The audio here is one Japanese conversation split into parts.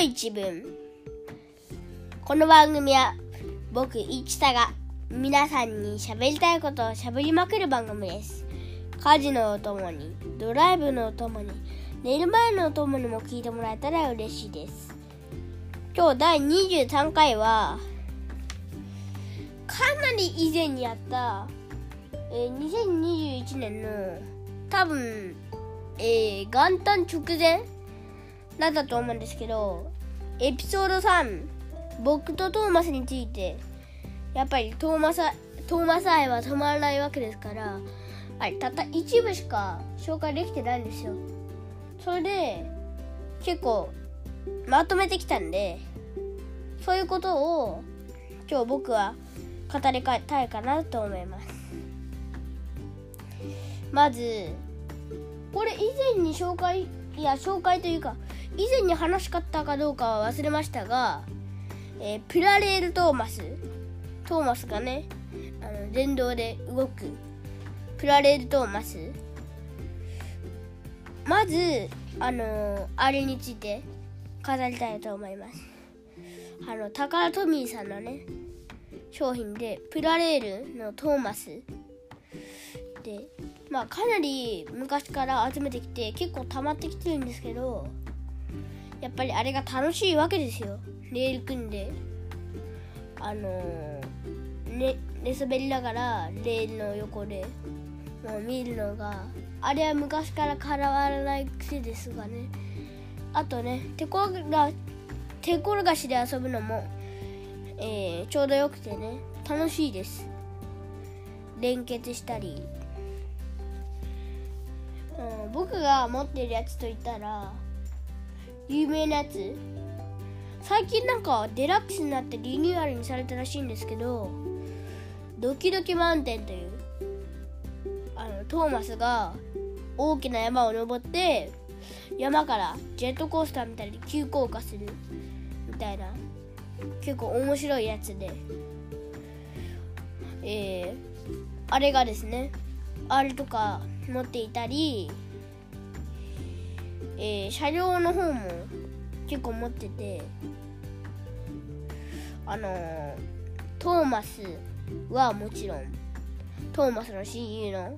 い自分。この番組は僕いちさが皆さんに喋りたいことを喋りまくる番組です。家事のお供に、ドライブのお供に、寝る前のお供にも聞いてもらえたら嬉しいです。今日第23回はかなり以前にやった、2021年の多分、元旦直前だったと思うんですけど、エピソード3、僕とトーマスについて、やっぱりトーマス愛は止まらないわけですから、あれたった一部しか紹介できてないんですよ。それで結構まとめてきたんで、そういうことを今日僕は語りたいかなと思います。まずこれ以前に紹介というか以前に話したかどうかは忘れましたが、プラレールトーマスがね、電動で動くプラレールトーマス、まずあれについて語りたいと思います。タカトミーさんのね商品でプラレールのトーマスで、まあかなり昔から集めてきて結構溜まってきてるんですけど、やっぱりあれが楽しいわけですよ。レール組んで寝そべりながらレールの横でもう見るのが、あれは昔から変わらない癖ですがね。あとね、手転がしで遊ぶのも、ちょうどよくてね楽しいです。連結したり、僕が持ってるやつといったら有名なやつ、最近なんかデラックスになってリニューアルにされたらしいんですけど、ドキドキマウンテンというトーマスが大きな山を登って、山からジェットコースターみたいに急降下するみたいな結構面白いやつで、あれがですね、あれとか持っていたり、車両の方も結構持ってて、トーマスはもちろん、トーマスの親友の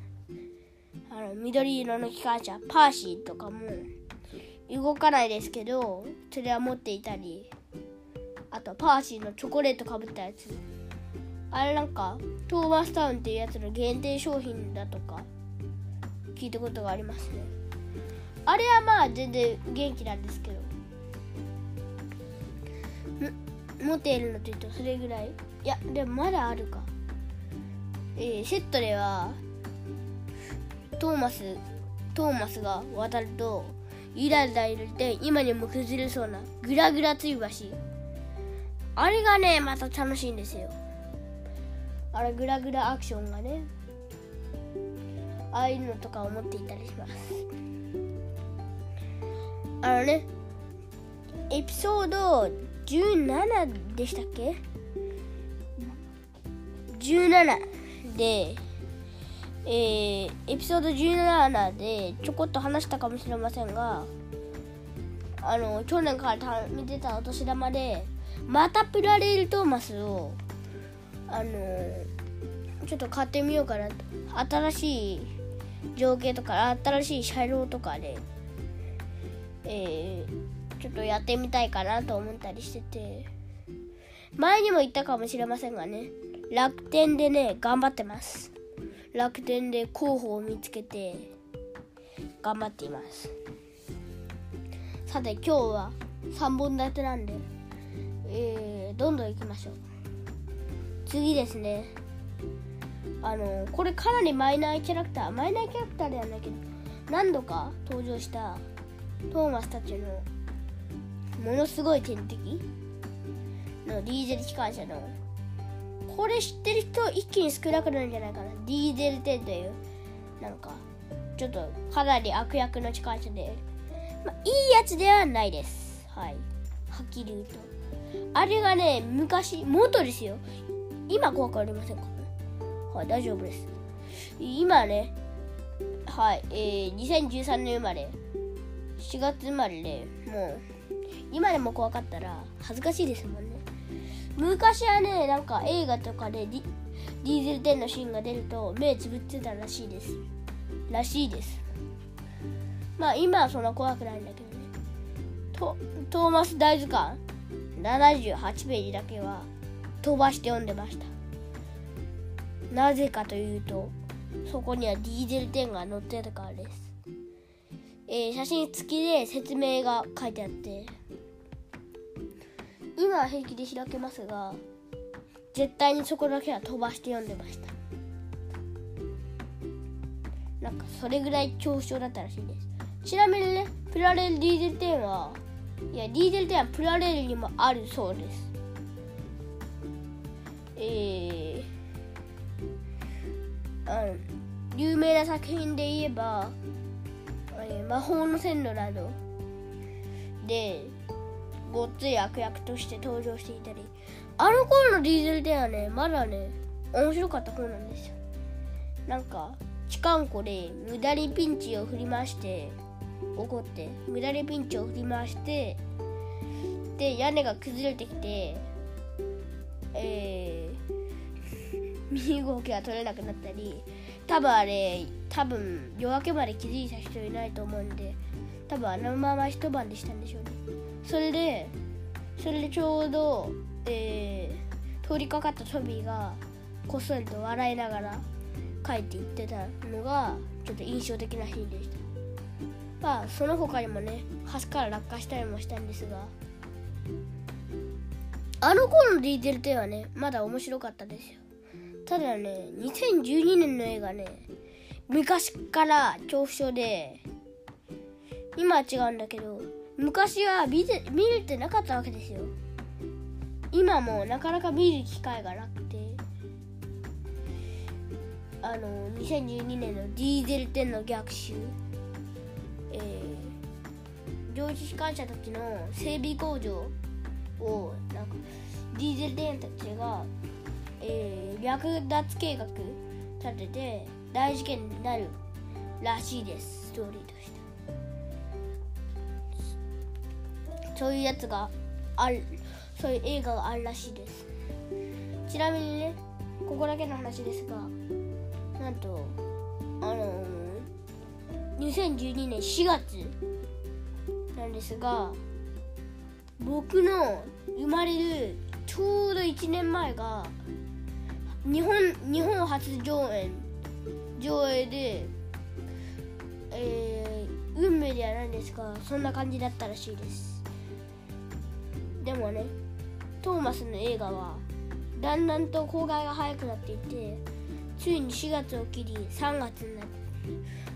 緑色の機関車パーシーとかも動かないですけど、それは持っていたり、あとパーシーのチョコレートかぶったやつ、あれなんかトーマスタウンっていうやつの限定商品だとか聞いたことがありますね。あれはまあ全然元気なんですけど、持っているのというとそれぐらい。いやでもまだあるか、セットではトーマスが渡るとイライラ揺れて今にも崩れそうなグラグラつり橋、あれがねまた楽しいんですよ。あれグラグラアクションがね、ああいうのとかを持っていたりします。エピソード17でしたっけ、17でエピソード17でちょこっと話したかもしれませんが、去年から見てたお年玉でまたプラレールトーマスをちょっと買ってみようかなと。新しい情景とか新しい車両とかで、ちょっとやってみたいかなと思ったりしてて、前にも言ったかもしれませんがね、楽天でね頑張ってます。楽天で候補を見つけて頑張っています。さて今日は3本立てなんで、どんどんいきましょう。次ですね、これかなりマイナーキャラクターではないけど何度か登場したトーマスたちのものすごい天敵のディーゼル機関車の、これ知ってる人一気に少なくなるんじゃないかな。ディーゼル10というなんかちょっとかなり悪役の機関車で、まあ、いいやつではないです。はっきり言うとあれがね昔元ですよ。今怖くありませんか、はい、大丈夫です。今ね、2013年生まれ、4月生まれで、もう今でも怖かったら恥ずかしいですもんね。昔はね、なんか映画とかでディーゼル10のシーンが出ると目つぶってたらしいです。まあ今はそんな怖くないんだけどね。トーマス大図鑑78ページだけは飛ばして読んでました。なぜかというと、そこにはディーゼル10が載ってたからです。写真付きで説明が書いてあって、今は平気で開けますが、絶対にそこだけは飛ばして読んでました。なんかそれぐらい長所だったらしいです。ちなみにね、プラレールディーゼル10は、いやディーゼル10はプラレールにもあるそうです。有名な作品で言えば魔法の線路などでごっつい悪役として登場していたり、あの頃のディーゼル10はね、まだね面白かった方なんですよ。なんか痴漢子で無駄にピンチを振り回して、怒って無駄にピンチを振り回して、で屋根が崩れてきて身動きが取れなくなったり、多分夜明けまで気づいた人いないと思うんで、多分あのまま一晩でしたんでしょうね。それでちょうど、通りかかったトビーがこっそりと笑いながら帰って行ってたのがちょっと印象的なシーンでした。まあその他にもね、橋から落下したりもしたんですが、あの頃のディーゼル10はねまだ面白かったですよ。ただね、2012年の映画ね、昔から恐怖症で、今は違うんだけど、昔は見れてなかったわけですよ。今もなかなか見る機会がなくて、2012年のディーゼル10の逆襲、蒸気機関車たちの整備工場をなんかディーゼル10たちが略奪計画立てて大事件になるらしいです。ストーリーとしてそういうやつがある、そういう映画があるらしいです。ちなみにね、ここだけの話ですが、なんと2012年4月なんですが、僕の生まれるちょうど1年前が日本初上映で、運命ではないんですが、そんな感じだったらしいです。でもね、トーマスの映画はだんだんと公開が早くなっていて、ついに4月を切り3月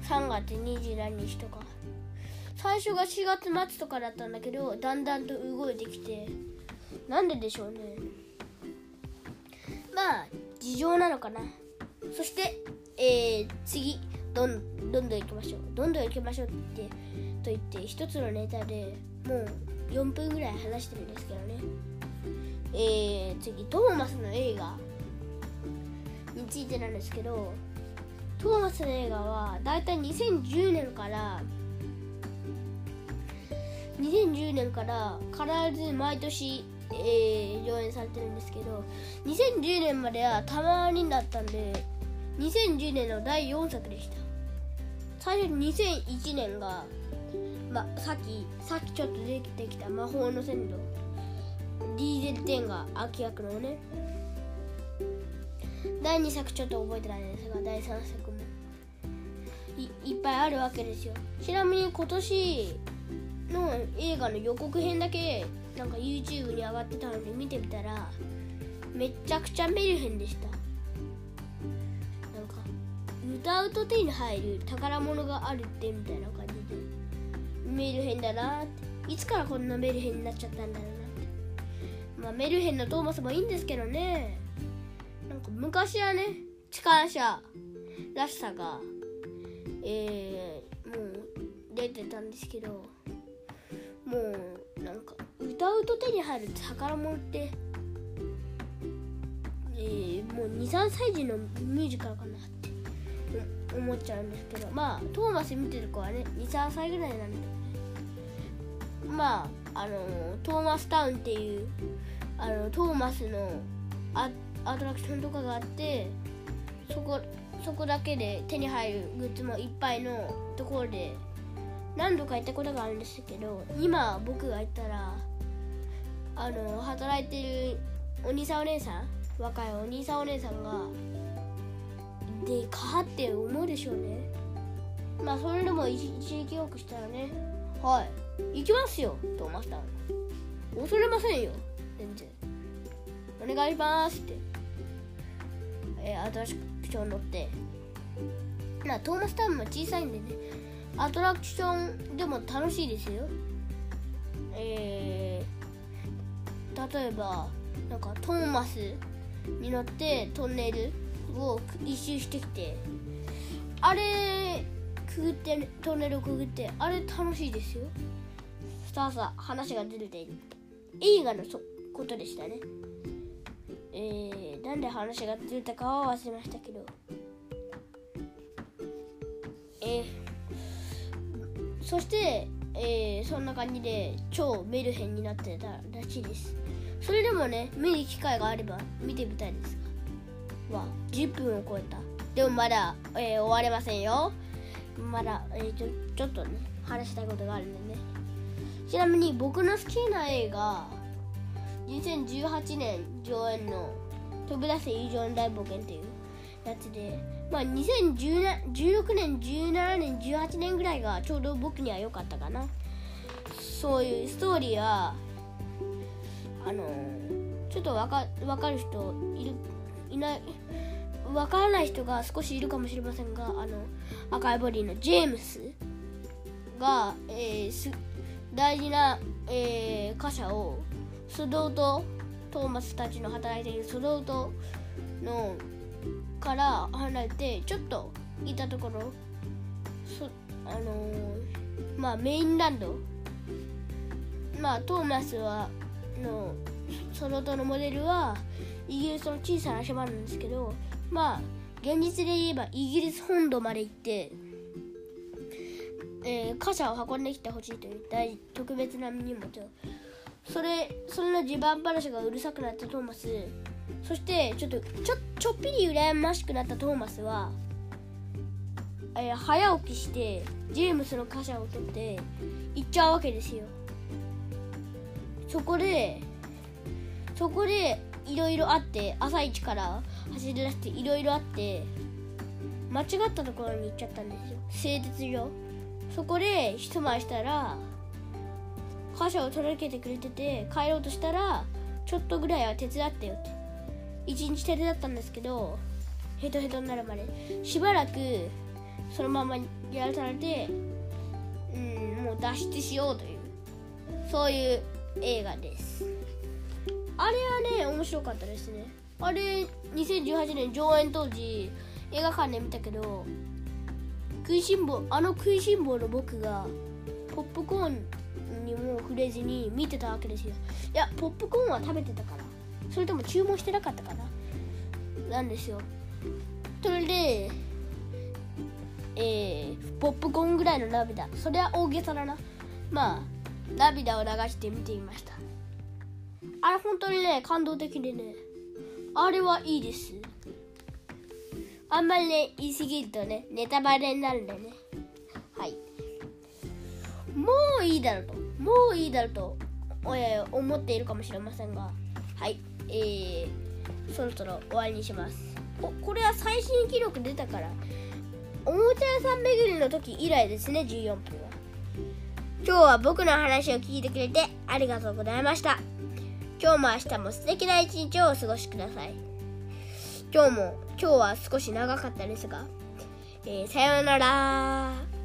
27日とか、最初が4月末とかだったんだけど、だんだんと動いてきて、なんででしょうね。まあ事情なのかな。そして、次どんどん行きましょう。どんどん行きましょうってと言って一つのネタでもう4分ぐらい話してるんですけどね。次トーマスの映画についてなんですけど、トーマスの映画はだいたい2010年から必ず毎年上演されてるんですけど、2010年まではたまにだったんで、2010年の第4作でした。最初に2001年が、さっきちょっと出てきた魔法の線路、ディーゼル10が悪役のね、第2作ちょっと覚えてないんですが、第3作も いっぱいあるわけですよ。ちなみに今年の映画の予告編だけなんか YouTube に上がってたので見てみたら、めちゃくちゃメルヘンでした。なんか歌うと手に入る宝物があるってみたいな感じで、メルヘンだなって、いつからこんなメルヘンになっちゃったんだろうなって。まあメルヘンのトーマスもいいんですけどね。なんか昔はね、痴漢者らしさが、もう出てたんですけど、もうなんか歌うと手に入る宝物って、もう 2,3 歳児のミュージカルかなって思っちゃうんですけど、まあトーマス見てる子はね 2,3 歳ぐらいなんで、まあトーマスタウンっていうトーマスのアトラクションとかがあって、そこだけで手に入るグッズもいっぱいのところで何度か行ったことがあるんですけど、今僕が行ったら働いてるお兄さんお姉さん、若いお兄さんお姉さんがでかって思うでしょうね。まあそれでも一撃よくしたらね、はい行きますよとマスターも恐れませんよ、全然お願いしますってアトラクション乗って、まあトーマスタウンも小さいんでね、アトラクションでも楽しいですよ。例えばなんかトーマスに乗ってトンネルを一周してきて、あれくぐって、ね、トンネルをくぐって、あれ楽しいですよ。さあ話がずれている。映画のことでしたね。なんで話がずれたかは忘れましたけど、そして、そんな感じで超メルヘンになってたらしいです。それでもね、見る機会があれば見てみたいですが、10分を超えた。でもまだ、終われませんよ。まだ、ちょっとね話したいことがあるんでね。ちなみに僕の好きな映画、2018年上演の飛び出せ友情の大冒険っていうやつで、まあ2016年17年18年ぐらいがちょうど僕には良かったかな。そういうストーリーはちょっと分かる人いない、分からない人が少しいるかもしれませんが、赤いボディのジェームスが、大事な、貨車を須藤とトーマスたちの働いている須藤とのから離れてちょっといたところ、まあメインランド、まあトーマスはのソロトのモデルはイギリスの小さな島なんですけど、まあ現実で言えばイギリス本土まで行って、貨車を運んできてほしいという特別な荷物、それの地盤話がうるさくなったトーマス、そしてちょっぴり羨ましくなったトーマスは、早起きしてジェームスの貨車を取って行っちゃうわけですよ。そこでいろいろあって、朝一から走り出していろいろあって間違ったところに行っちゃったんですよ、製鉄所。そこで一回したら貨車を届けてくれてて、帰ろうとしたらちょっとぐらいは手伝ってよって、一日手伝ったんですけど、ヘトヘトになるまでしばらくそのままやらされて、もう脱出しようという、そういう映画です。あれはね面白かったですね。あれ2018年上演当時映画館で見たけど、食いしん坊の僕がポップコーンにも触れずに見てたわけですよ。いやポップコーンは食べてたから、それとも注文してなかったかな、なんですよ。それで、ポップコーンぐらいの涙、それは大げさだな、まあ涙を流して見てみました。あれ本当にね感動的でね、あれはいいです。あんまりね言い過ぎるとねネタバレになるんだよね。はい、もういいだろうと思っているかもしれませんが、はい、そろそろ終わりにします。これは最新記録出たから、おもちゃ屋さん巡りの時以来ですね。14分は。今日は僕の話を聞いてくれてありがとうございました。今日も明日も素敵な一日をお過ごしください。今日は少し長かったですが、さようなら。